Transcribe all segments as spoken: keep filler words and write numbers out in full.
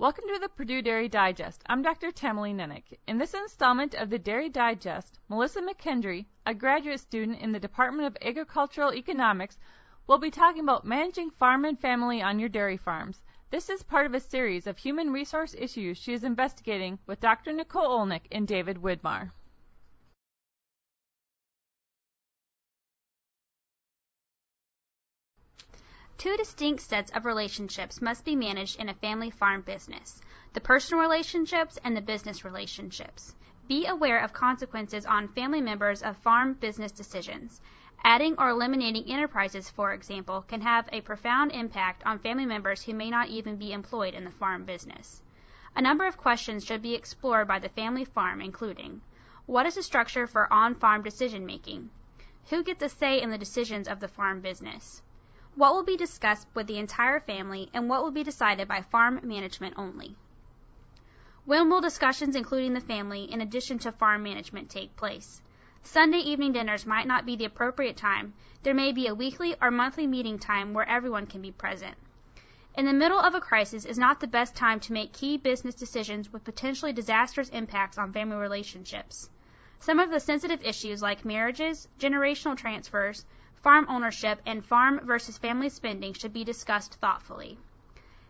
Welcome to the Purdue Dairy Digest. I'm Doctor Tamalee Nenick. In this installment of the Dairy Digest, Melissa McKendry, a graduate student in the Department of Agricultural Economics, will be talking about managing farm and family on your dairy farms. This is part of a series of human resource issues she is investigating with Doctor Nicole Olnick and David Widmar. Two distinct sets of relationships must be managed in a family farm business: the personal relationships and the business relationships. Be aware of consequences on family members of farm business decisions. Adding or eliminating enterprises, for example, can have a profound impact on family members who may not even be employed in the farm business. A number of questions should be explored by the family farm, including: what is the structure for on-farm decision-making? Who gets a say in the decisions of the farm business? What will be discussed with the entire family, and what will be decided by farm management only? When will discussions including the family, in addition to farm management, take place? Sunday evening dinners might not be the appropriate time. There may be a weekly or monthly meeting time where everyone can be present. In the middle of a crisis is not the best time to make key business decisions with potentially disastrous impacts on family relationships. Some of the sensitive issues, like marriages, generational transfers, farm ownership, and farm versus family spending, should be discussed thoughtfully.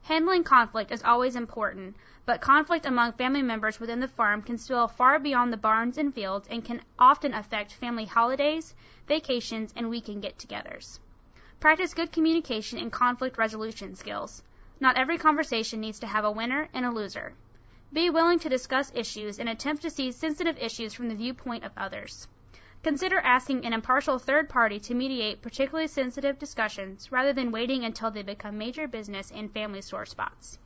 Handling conflict is always important, but conflict among family members within the farm can spill far beyond the barns and fields and can often affect family holidays, vacations, and weekend get-togethers. Practice good communication and conflict resolution skills. Not every conversation needs to have a winner and a loser. Be willing to discuss issues and attempt to see sensitive issues from the viewpoint of others. Consider asking an impartial third party to mediate particularly sensitive discussions rather than waiting until they become major business and family sore spots.